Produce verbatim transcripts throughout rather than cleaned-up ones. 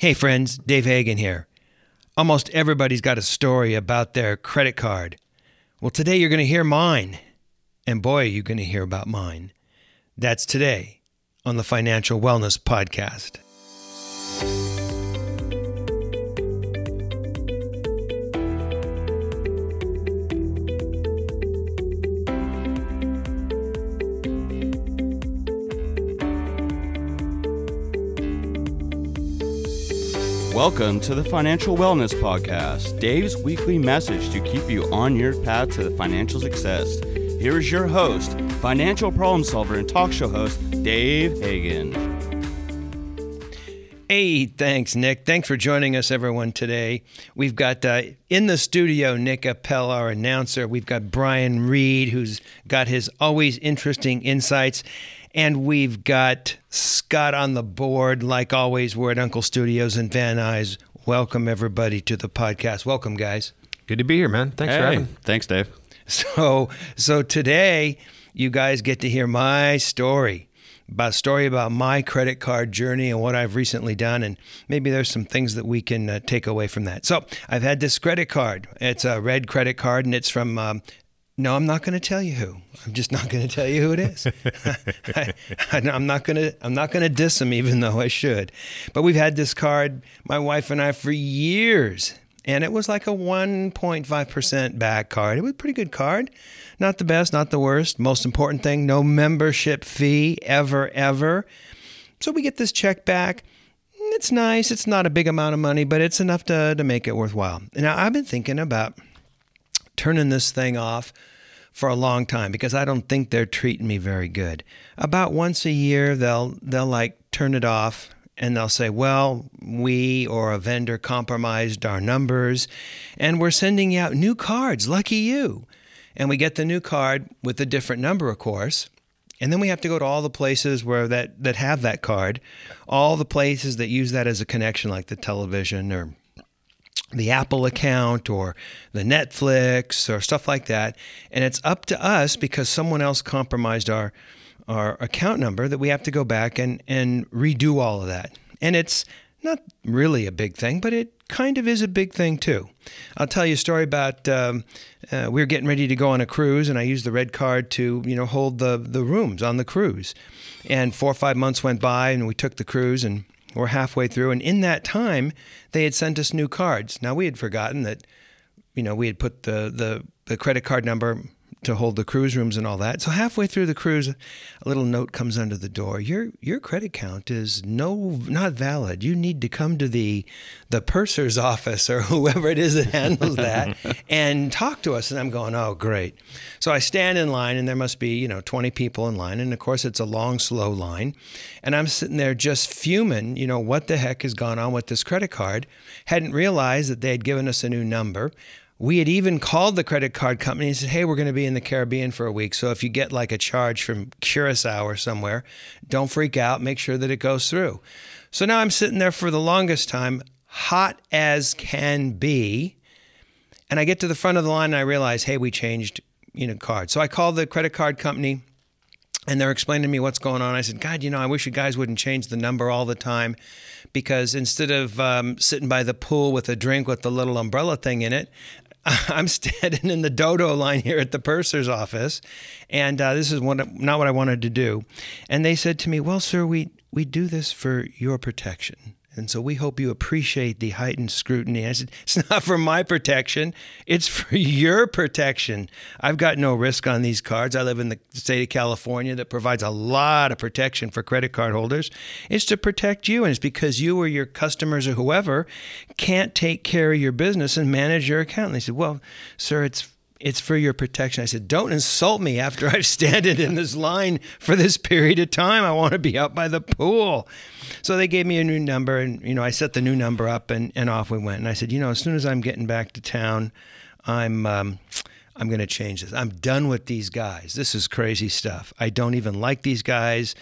Hey friends, Dave Hagen here. Almost everybody's got a story about their credit card. Well, today you're going to hear mine. And boy, you're going to hear about mine. That's today on the Financial Wellness Podcast. Welcome to the Financial Wellness Podcast, Dave's weekly message to keep you on your path to financial success. Here is your host, financial problem solver and talk show host, Dave Hagen. Hey, thanks, Nick. Thanks for joining us, everyone, today. We've got uh, in the studio, Nick Appel, our announcer. We've got Brian Reed, who's got his always interesting insights. And we've got Scott on the board, like always. We're at Uncle Studios in Van Nuys. Welcome, everybody, to the podcast. Welcome, guys. Good to be here, man. Thanks hey. for having me. Thanks, Dave. So so today, you guys get to hear my story, about story about my credit card journey and what I've recently done. And maybe there's some things that we can uh, take away from that. So I've had this credit card. It's a red credit card, and it's from... Um, No, I'm not going to tell you who. I'm just not going to tell you who it is. I, I, I'm not going to. I'm not going to diss him, even though I should. But we've had this card, my wife and I, for years, and it was like a one point five percent back card. It was a pretty good card, not the best, not the worst. Most important thing, no membership fee ever, ever. So we get this check back. It's nice. It's not a big amount of money, but it's enough to to make it worthwhile. Now I've been thinking about turning this thing off for a long time because I don't think they're treating me very good. About once a year, they'll they'll like turn it off and they'll say, well, we or a vendor compromised our numbers and we're sending you out new cards, lucky you. And we get the new card with a different number, of course. And then we have to go to all the places where that, that have that card, all the places that use that as a connection, like the television or the Apple account or the Netflix or stuff like that. And it's up to us because someone else compromised our our account number that we have to go back and, and redo all of that. And it's not really a big thing, but it kind of is a big thing too. I'll tell you a story about um, uh, we were getting ready to go on a cruise and I used the red card to, you know, hold the, the rooms on the cruise. And four or five months went by and we took the cruise and we're halfway through, and in that time, they had sent us new cards. Now, we had forgotten that, you know, we had put the, the, the credit card number to hold the cruise rooms and all that. So halfway through the cruise, a little note comes under the door. Your your credit count is no not valid. You need to come to the the purser's office or whoever it is that handles that and talk to us. And I'm going, oh, great. So I stand in line, and there must be, you know, twenty people in line. And, of course, it's a long, slow line. And I'm sitting there just fuming, you know, what the heck has gone on with this credit card? Hadn't realized that they had given us a new number. We had even called the credit card company and said, hey, we're going to be in the Caribbean for a week. So if you get like a charge from Curacao or somewhere, don't freak out. Make sure that it goes through. So now I'm sitting there for the longest time, hot as can be. And I get to the front of the line and I realize, hey, we changed, you know, card. So I called the credit card company and they're explaining to me what's going on. I said, God, you know, I wish you guys wouldn't change the number all the time. Because instead of um, sitting by the pool with a drink with the little umbrella thing in it, I'm standing in the dodo line here at the purser's office, and uh, this is what, not what I wanted to do. And they said to me, well, sir, we, we do this for your protection, and so we hope you appreciate the heightened scrutiny. I said, it's not for my protection. It's for your protection. I've got no risk on these cards. I live in the state of California that provides a lot of protection for credit card holders. It's to protect you, and it's because you or your customers or whoever can't take care of your business and manage your account. And they said, well, sir, it's It's for your protection. I said, don't insult me after I've standed in this line for this period of time. I want to be out by the pool. So they gave me a new number and, you know, I set the new number up and, and off we went. And I said, you know, as soon as I'm getting back to town, I'm, um, I'm going to change this. I'm done with these guys. This is crazy stuff. I don't even like these guys.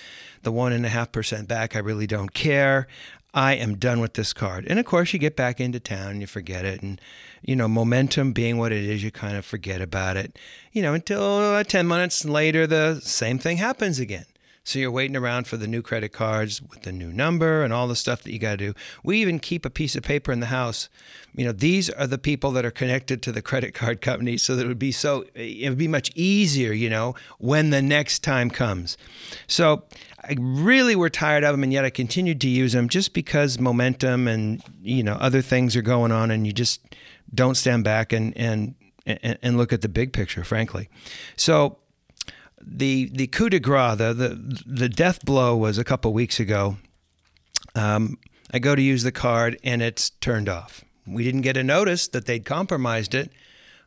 The one and a half percent back, I really don't care. I am done with this card. And of course, you get back into town and you forget it. And, you know, momentum being what it is, you kind of forget about it, you know, until ten minutes later, the same thing happens again. So you're waiting around for the new credit cards with the new number and all the stuff that you got to do. We even keep a piece of paper in the house. You know, these are the people that are connected to the credit card company, so that it would be so it would be much easier, you know, when the next time comes. So I really were tired of them, and yet I continued to use them just because momentum and, you know, other things are going on, and you just don't stand back and and and look at the big picture, frankly. So the the coup de grace, the the, the death blow, was a couple of weeks ago. Um, I go to use the card, and it's turned off. We didn't get a notice that they'd compromised it,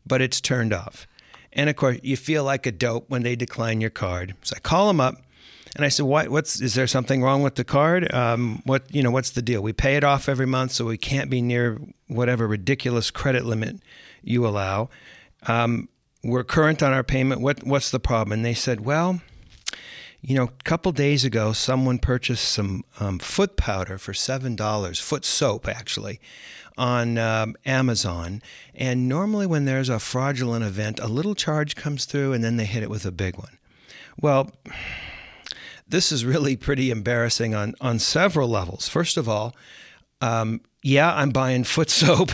but it's turned off. And of course, you feel like a dope when they decline your card. So I call them up, and I said, "What? What's? Is there something wrong with the card? Um, what? You know, what's the deal? We pay it off every month, so we can't be near whatever ridiculous credit limit you allow. Um, we're current on our payment. What, what's the problem?" And they said, well, you know, a couple days ago, someone purchased some um, foot powder for seven dollars, foot soap, actually, on um, Amazon. And normally when there's a fraudulent event, a little charge comes through, and then they hit it with a big one. Well, this is really pretty embarrassing on, on several levels. First of all, um, yeah, I'm buying foot soap,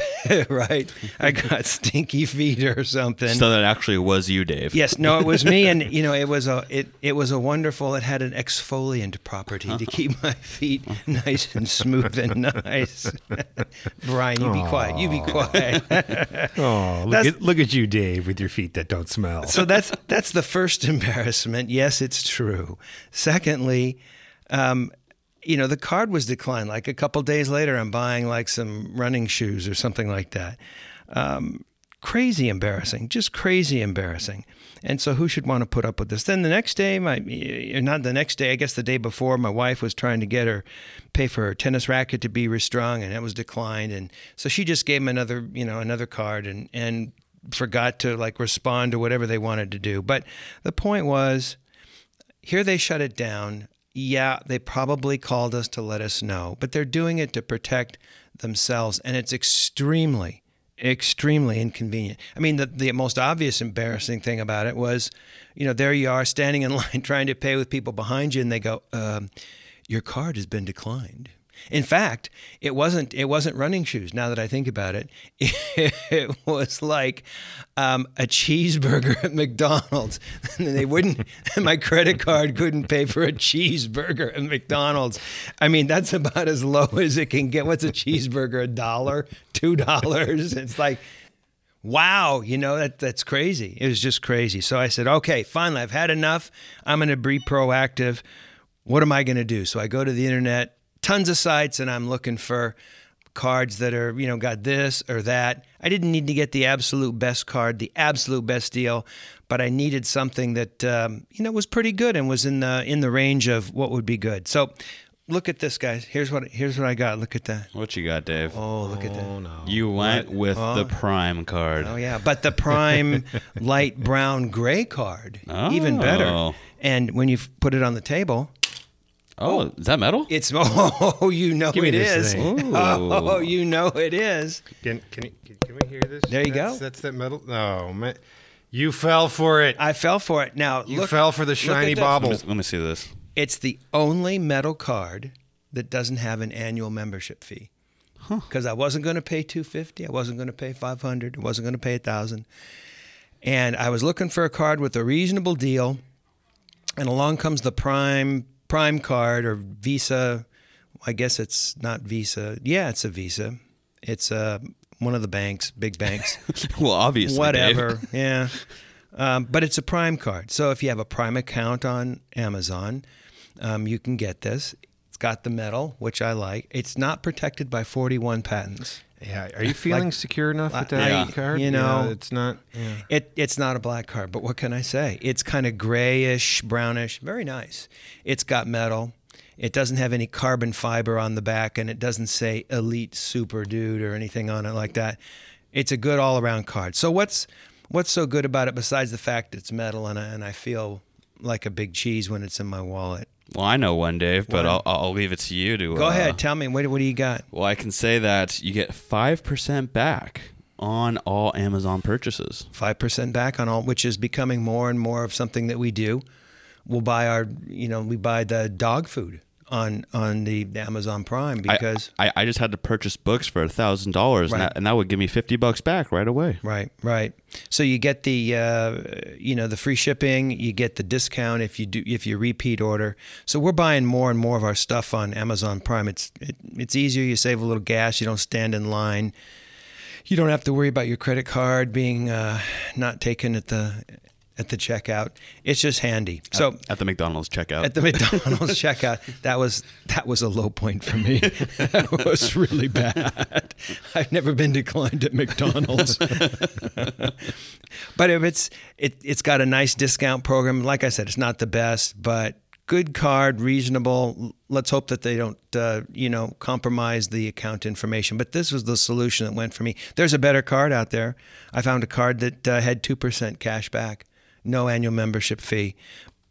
right? I got stinky feet or something. So that actually was you, Dave. Yes, no, it was me, and you know, it was a it it was a wonderful. It had an exfoliant property to keep my feet nice and smooth and nice. Brian, you be Aww. quiet. You be quiet. Oh, look at, look at you, Dave, with your feet that don't smell. So that's that's the first embarrassment. Yes, it's true. Secondly, um, you know, the card was declined. Like a couple days later, I'm buying like some running shoes or something like that. Um, crazy embarrassing, just crazy embarrassing. And so who should want to put up with this? Then the next day, my not the next day, I guess the day before, my wife was trying to get her, pay for her tennis racket to be restrung, and it was declined. And so she just gave him another, you know, another card and, and forgot to like respond to whatever they wanted to do. But the point was, here they shut it down. Yeah, they probably called us to let us know, but they're doing it to protect themselves, and it's extremely, extremely inconvenient. I mean, the, the most obvious embarrassing thing about it was, you know, there you are standing in line trying to pay with people behind you, and they go, um, your card has been declined. In fact, it wasn't it wasn't running shoes, now that I think about it. It, it was like um, a cheeseburger at McDonald's. And they wouldn't, my credit card couldn't pay for a cheeseburger at McDonald's. I mean, that's about as low as it can get. What's a cheeseburger? A dollar? Two dollars? It's like, wow, you know, that that's crazy. It was just crazy. So I said, okay, finally, I've had enough. I'm going to be proactive. What am I going to do? So I go to the internet. Tons of sites, and I'm looking for cards that are, you know, got this or that. I didn't need to get the absolute best card, the absolute best deal, but I needed something that, um, you know, was pretty good and was in the in the range of what would be good. So, look at this, guys. Here's what here's what I got. Look at that. What you got, Dave? Oh, look oh, at that. Oh no. You went what? with oh. the Prime card. Oh yeah, but the Prime light brown gray card, oh. even better. And when you put it on the table. Oh, is that metal? It's oh, you know it is. Oh, you know it is. Can can, can, can we hear this? There you that's, go. That's that metal. Oh man, you fell for it. I fell for it. Now you look, fell for the shiny bauble. Let, let me see this. It's the only metal card that doesn't have an annual membership fee. Because huh. I wasn't going to pay two hundred fifty dollars. I wasn't going to pay five hundred dollars. I wasn't going to pay one thousand dollars. And I was looking for a card with a reasonable deal. And along comes the Prime. Prime card or Visa, I guess it's not Visa. Yeah, it's a Visa. It's uh, one of the banks, big banks. Well, obviously. Whatever, Dave. Yeah. Um, but it's a Prime card. So if you have a Prime account on Amazon, um, you can get this. It's got the metal, which I like. It's not protected by forty-one patents. Yeah, are you feeling like, secure enough with that yeah. card? You know, yeah, it's not. Yeah. It it's not a black card, but what can I say? It's kind of grayish, brownish, very nice. It's got metal. It doesn't have any carbon fiber on the back, and it doesn't say Elite Super Dude or anything on it like that. It's a good all-around card. So what's what's so good about it besides the fact it's metal and I, and I feel like a big cheese when it's in my wallet? Well, I know one, Dave, but I'll, I'll leave it to you to... Go uh, ahead. Tell me. What, what do you got? Well, I can say that you get five percent back on all Amazon purchases. five percent back on all, which is becoming more and more of something that we do. we'll buy our, you know, we buy the dog food on on the, the Amazon Prime because I, I, I just had to purchase books for a thousand dollars, and that would give me fifty bucks back right away. Right, right. So you get the uh, you know, the free shipping, you get the discount if you do if you repeat order. So we're buying more and more of our stuff on Amazon Prime. It's it, it's easier. You save a little gas. You don't stand in line. You don't have to worry about your credit card being uh, not taken at the. At the checkout. It's just handy. So at, at the McDonald's checkout. At the McDonald's checkout. That was that was a low point for me. That was really bad. I've never been declined at McDonald's. But if it's it it's got a nice discount program. Like I said, it's not the best, but good card, reasonable. Let's hope that they don't, uh, you know, compromise the account information. But this was the solution that went for me. There's a better card out there. I found a card that uh, had two percent cash back. No annual membership fee,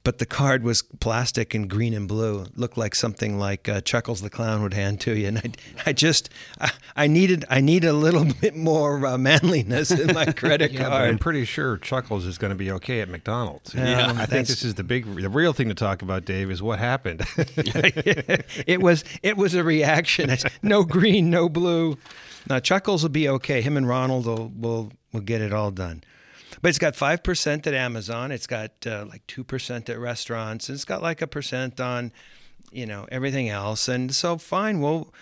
but the card was plastic and green and blue. It looked like something like uh, Chuckles the Clown would hand to you. And I, I just, I, I needed, I need a little bit more uh, manliness in my credit yeah, card. But I'm pretty sure Chuckles is going to be okay at McDonald's. Um, yeah, I think this is the big, the real thing to talk about, Dave, is what happened. it was, it was a reaction. No green, no blue. Now Chuckles will be okay. Him and Ronald will, will, will get it all done. But it's got five percent at Amazon. It's got uh, like two percent at restaurants. It's got like a percent on, you know, everything else. And so fine, we'll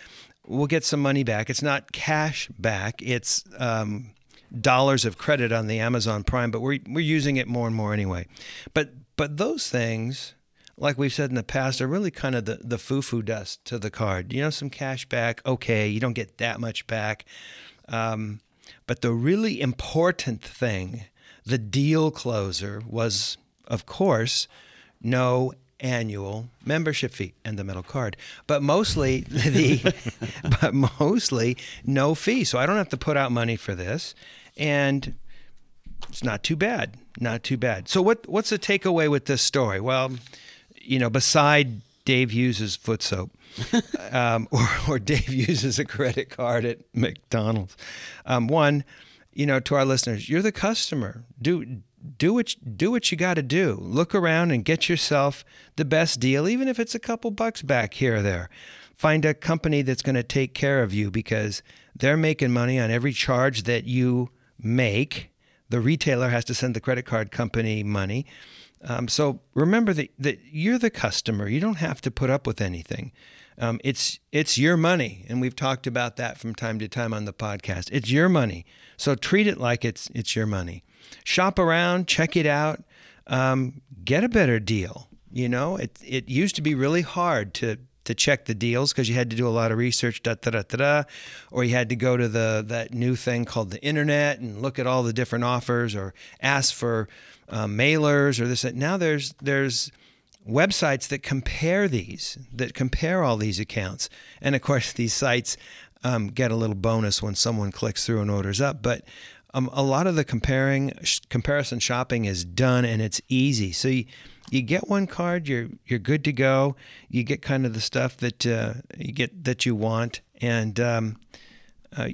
we'll get some money back. It's not cash back. It's um, dollars of credit on the Amazon Prime, but we're we're using it more and more anyway. But but those things, like we've said in the past, are really kind of the, the foo-foo dust to the card. You know, some cash back, okay, you don't get that much back. Um, but the really important thing, the deal closer, was, of course, no annual membership fee and the metal card, but mostly the, but mostly no fee. So I don't have to put out money for this, and it's not too bad, not too bad. So what what's the takeaway with this story? Well, you know, beside Dave uses foot soap, um, or or Dave uses a credit card at McDonald's, um, one. You know, to our listeners, you're the customer. Do do what do what you got to do. Look around and get yourself the best deal, even if it's a couple bucks back here or there. Find a company that's going to take care of you because they're making money on every charge that you make. The retailer has to send the credit card company money. Um, so remember that, that you're the customer. You don't have to put up with anything. Um, it's it's your money, and we've talked about that from time to time on the podcast. It's your money, so treat it like it's it's your money. Shop around, check it out, um, get a better deal. You know, it it used to be really hard to to check the deals because you had to do a lot of research, da da da da da, or you had to go to the that new thing called the internet and look at all the different offers or ask for uh, mailers or this. That. Now there's there's websites that compare these, that compare all these accounts. And of course, these sites um, get a little bonus when someone clicks through and orders up. But um, a lot of the comparing, sh- comparison shopping is done, and it's easy. So you, you get one card, you're you're good to go. You get kind of the stuff that uh, you get that you want, and um, uh,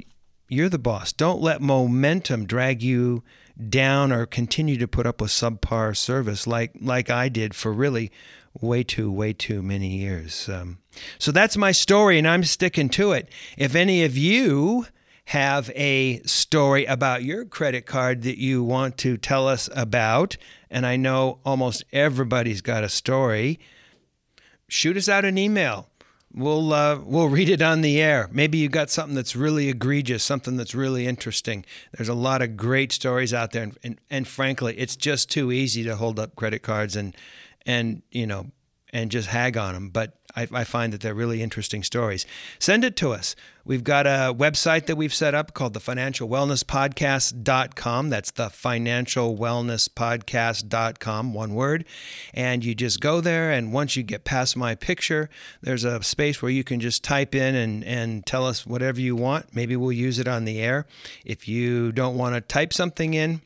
you're the boss. Don't let momentum drag you down or continue to put up with subpar service like like I did for really way too, way too many years. Um, so that's my story, and I'm sticking to it. If any of you have a story about your credit card that you want to tell us about, and I know almost everybody's got a story, shoot us out an email. We'll uh, we'll read it on the air. Maybe you got something that's really egregious, something that's really interesting. There's a lot of great stories out there, and, and, and frankly, it's just too easy to hold up credit cards and and you know and just hag on them. But I, I find that they're really interesting stories. Send it to us. We've got a website that we've set up called the financial wellness podcast dot com. That's the financial wellness podcast dot com, one word. And you just go there, and once you get past my picture, there's a space where you can just type in and, and tell us whatever you want. Maybe we'll use it on the air. If you don't want to type something in,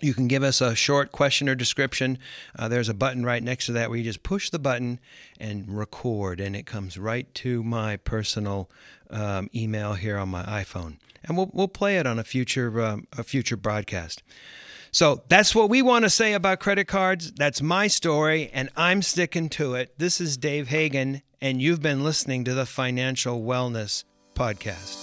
you can give us a short question or description. Uh, there's a button right next to that where you just push the button and record, and it comes right to my personal um, email here on my iPhone. And we'll we'll play it on a future um, a future broadcast. So that's what we want to say about credit cards. That's my story, and I'm sticking to it. This is Dave Hagen, and you've been listening to the Financial Wellness Podcast.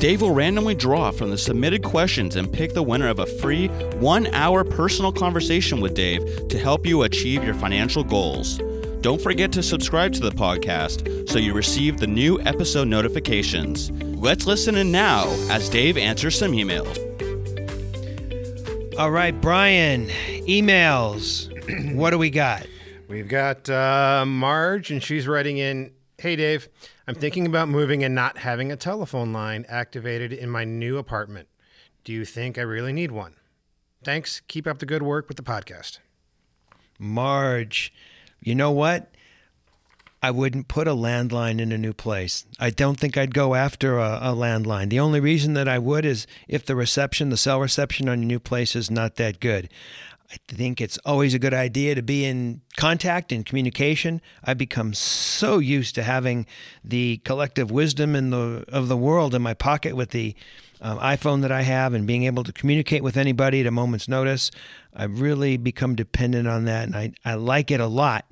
Dave will randomly draw from the submitted questions and pick the winner of a free one-hour personal conversation with Dave to help you achieve your financial goals. Don't forget to subscribe to the podcast so you receive the new episode notifications. Let's listen in now as Dave answers some emails. All right, Brian, emails. What do we got? We've got uh, Marge, and she's writing in, "Hey, Dave, I'm thinking about moving and not having a telephone line activated in my new apartment. Do you think I really need one? Thanks. Keep up the good work with the podcast." Marge, you know what? I wouldn't put a landline in a new place. I don't think I'd go after a, a landline. The only reason that I would is if the reception, the cell reception on your new place is not that good. I think it's always a good idea to be in contact and communication. I've become so used to having the collective wisdom in the of the world in my pocket with the um, iPhone that I have, and being able to communicate with anybody at a moment's notice. I've really become dependent on that, and I, I like it a lot.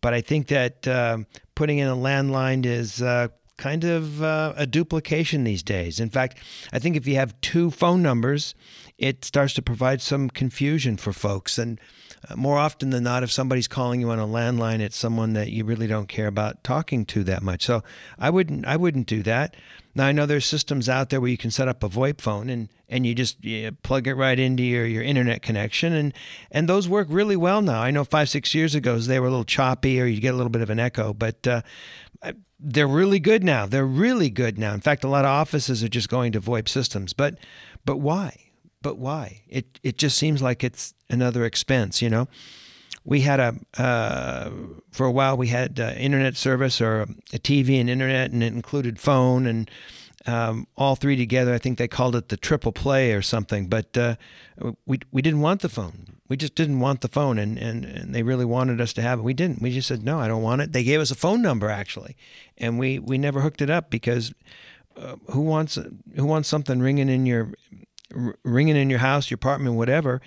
But I think that uh, putting in a landline is uh, kind of uh, a duplication these days. In fact, I think if you have two phone numbers, it starts to provide some confusion for folks. And more often than not, if somebody's calling you on a landline, it's someone that you really don't care about talking to that much. So I wouldn't I wouldn't do that. Now, I know there's systems out there where you can set up a VoIP phone, and, and you just you plug it right into your, your internet connection, and, and those work really well now. I know five, six years ago, they were a little choppy, or you get a little bit of an echo, but uh, they're really good now. They're really good now. In fact, a lot of offices are just going to VoIP systems, but but why? But why? It it just seems like it's another expense, you know? We had a, uh, for a while we had uh, internet service, or a T V and internet, and it included phone, and um, all three together. I think they called it the triple play or something, but uh, we we didn't want the phone. We just didn't want the phone, and, and, and they really wanted us to have it. We didn't. We just said, no, I don't want it. They gave us a phone number, actually, and we, we never hooked it up, because uh, who wants who wants something ringing in your... ringing in your house, your apartment, whatever,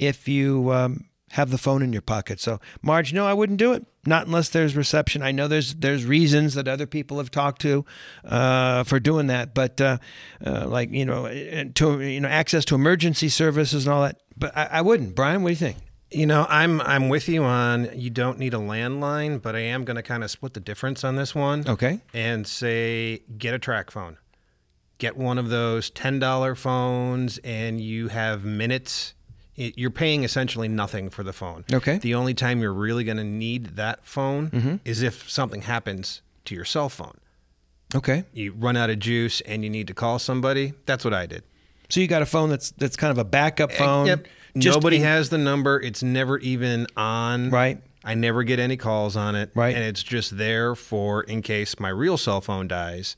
if you um, have the phone in your pocket. So, Marge, no, I wouldn't do it. Not unless there's reception. I know there's there's reasons that other people have talked to uh, for doing that, but uh, uh, like you know, to you know, access to emergency services and all that. But I, I wouldn't. Brian, what do you think? You know, I'm I'm with you on you don't need a landline, but I am going to kind of split the difference on this one. Okay, and say get a track phone. Get one of those ten dollar phones, and you have minutes. It, you're paying essentially nothing for the phone. Okay. The only time you're really going to need that phone mm-hmm. is if something happens to your cell phone. Okay. You run out of juice and you need to call somebody. That's what I did. So you got a phone that's that's kind of a backup phone. Yep. Just Nobody in- has the number. It's never even on. Right. I never get any calls on it. Right. And it's just there for in case my real cell phone dies.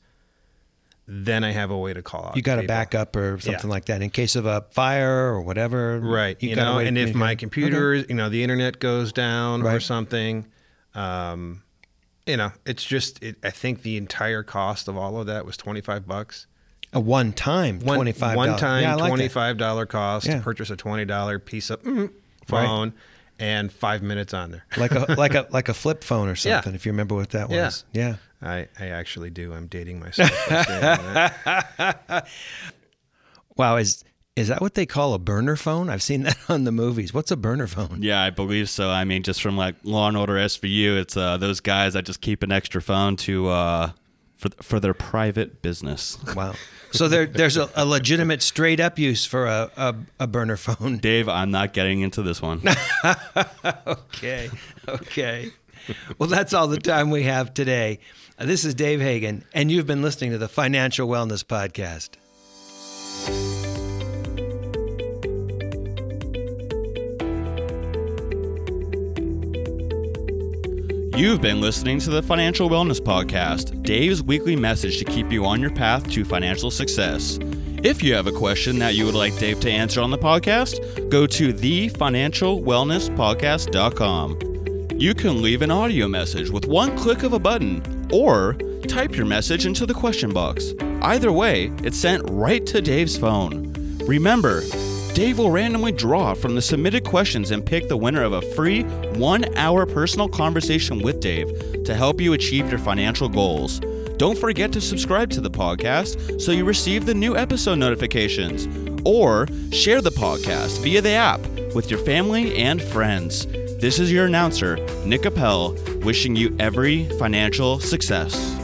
Then I have a way to call out. You got a backup or something yeah. like that in case of a fire or whatever. Right. You, you know, and if my computer, okay. you know, the internet goes down right. or something, um, you know, it's just, it, I think the entire cost of all of that was twenty-five bucks. A one-time twenty-five dollars. One-time yeah, like twenty-five dollars cost yeah. to purchase a twenty dollars piece of mm, phone. Right. And five minutes on there, like a like a like a flip phone or something. Yeah. If you remember what that was, yeah, yeah. I, I actually do. I'm dating myself. By saying that. Wow, is is that what they call a burner phone? I've seen that on the movies. What's a burner phone? Yeah, I believe so. I mean, just from like Law and Order S V U, it's uh, those guys that just keep an extra phone to uh, for for their private business. Wow. So there, there's a, a legitimate straight-up use for a, a, a burner phone. Dave, I'm not getting into this one. okay, okay. Well, that's all the time we have today. This is Dave Hagen, and you've been listening to the Financial Wellness Podcast. You've been listening to the Financial Wellness Podcast, Dave's weekly message to keep you on your path to financial success. If you have a question that you would like Dave to answer on the podcast, go to the financial wellness podcast dot com. You can leave an audio message with one click of a button, or type your message into the question box. Either way, it's sent right to Dave's phone. Remember, Dave will randomly draw from the submitted questions and pick the winner of a free one-hour personal conversation with Dave to help you achieve your financial goals. Don't forget to subscribe to the podcast so you receive the new episode notifications, or share the podcast via the app with your family and friends. This is your announcer, Nick Appel, wishing you every financial success.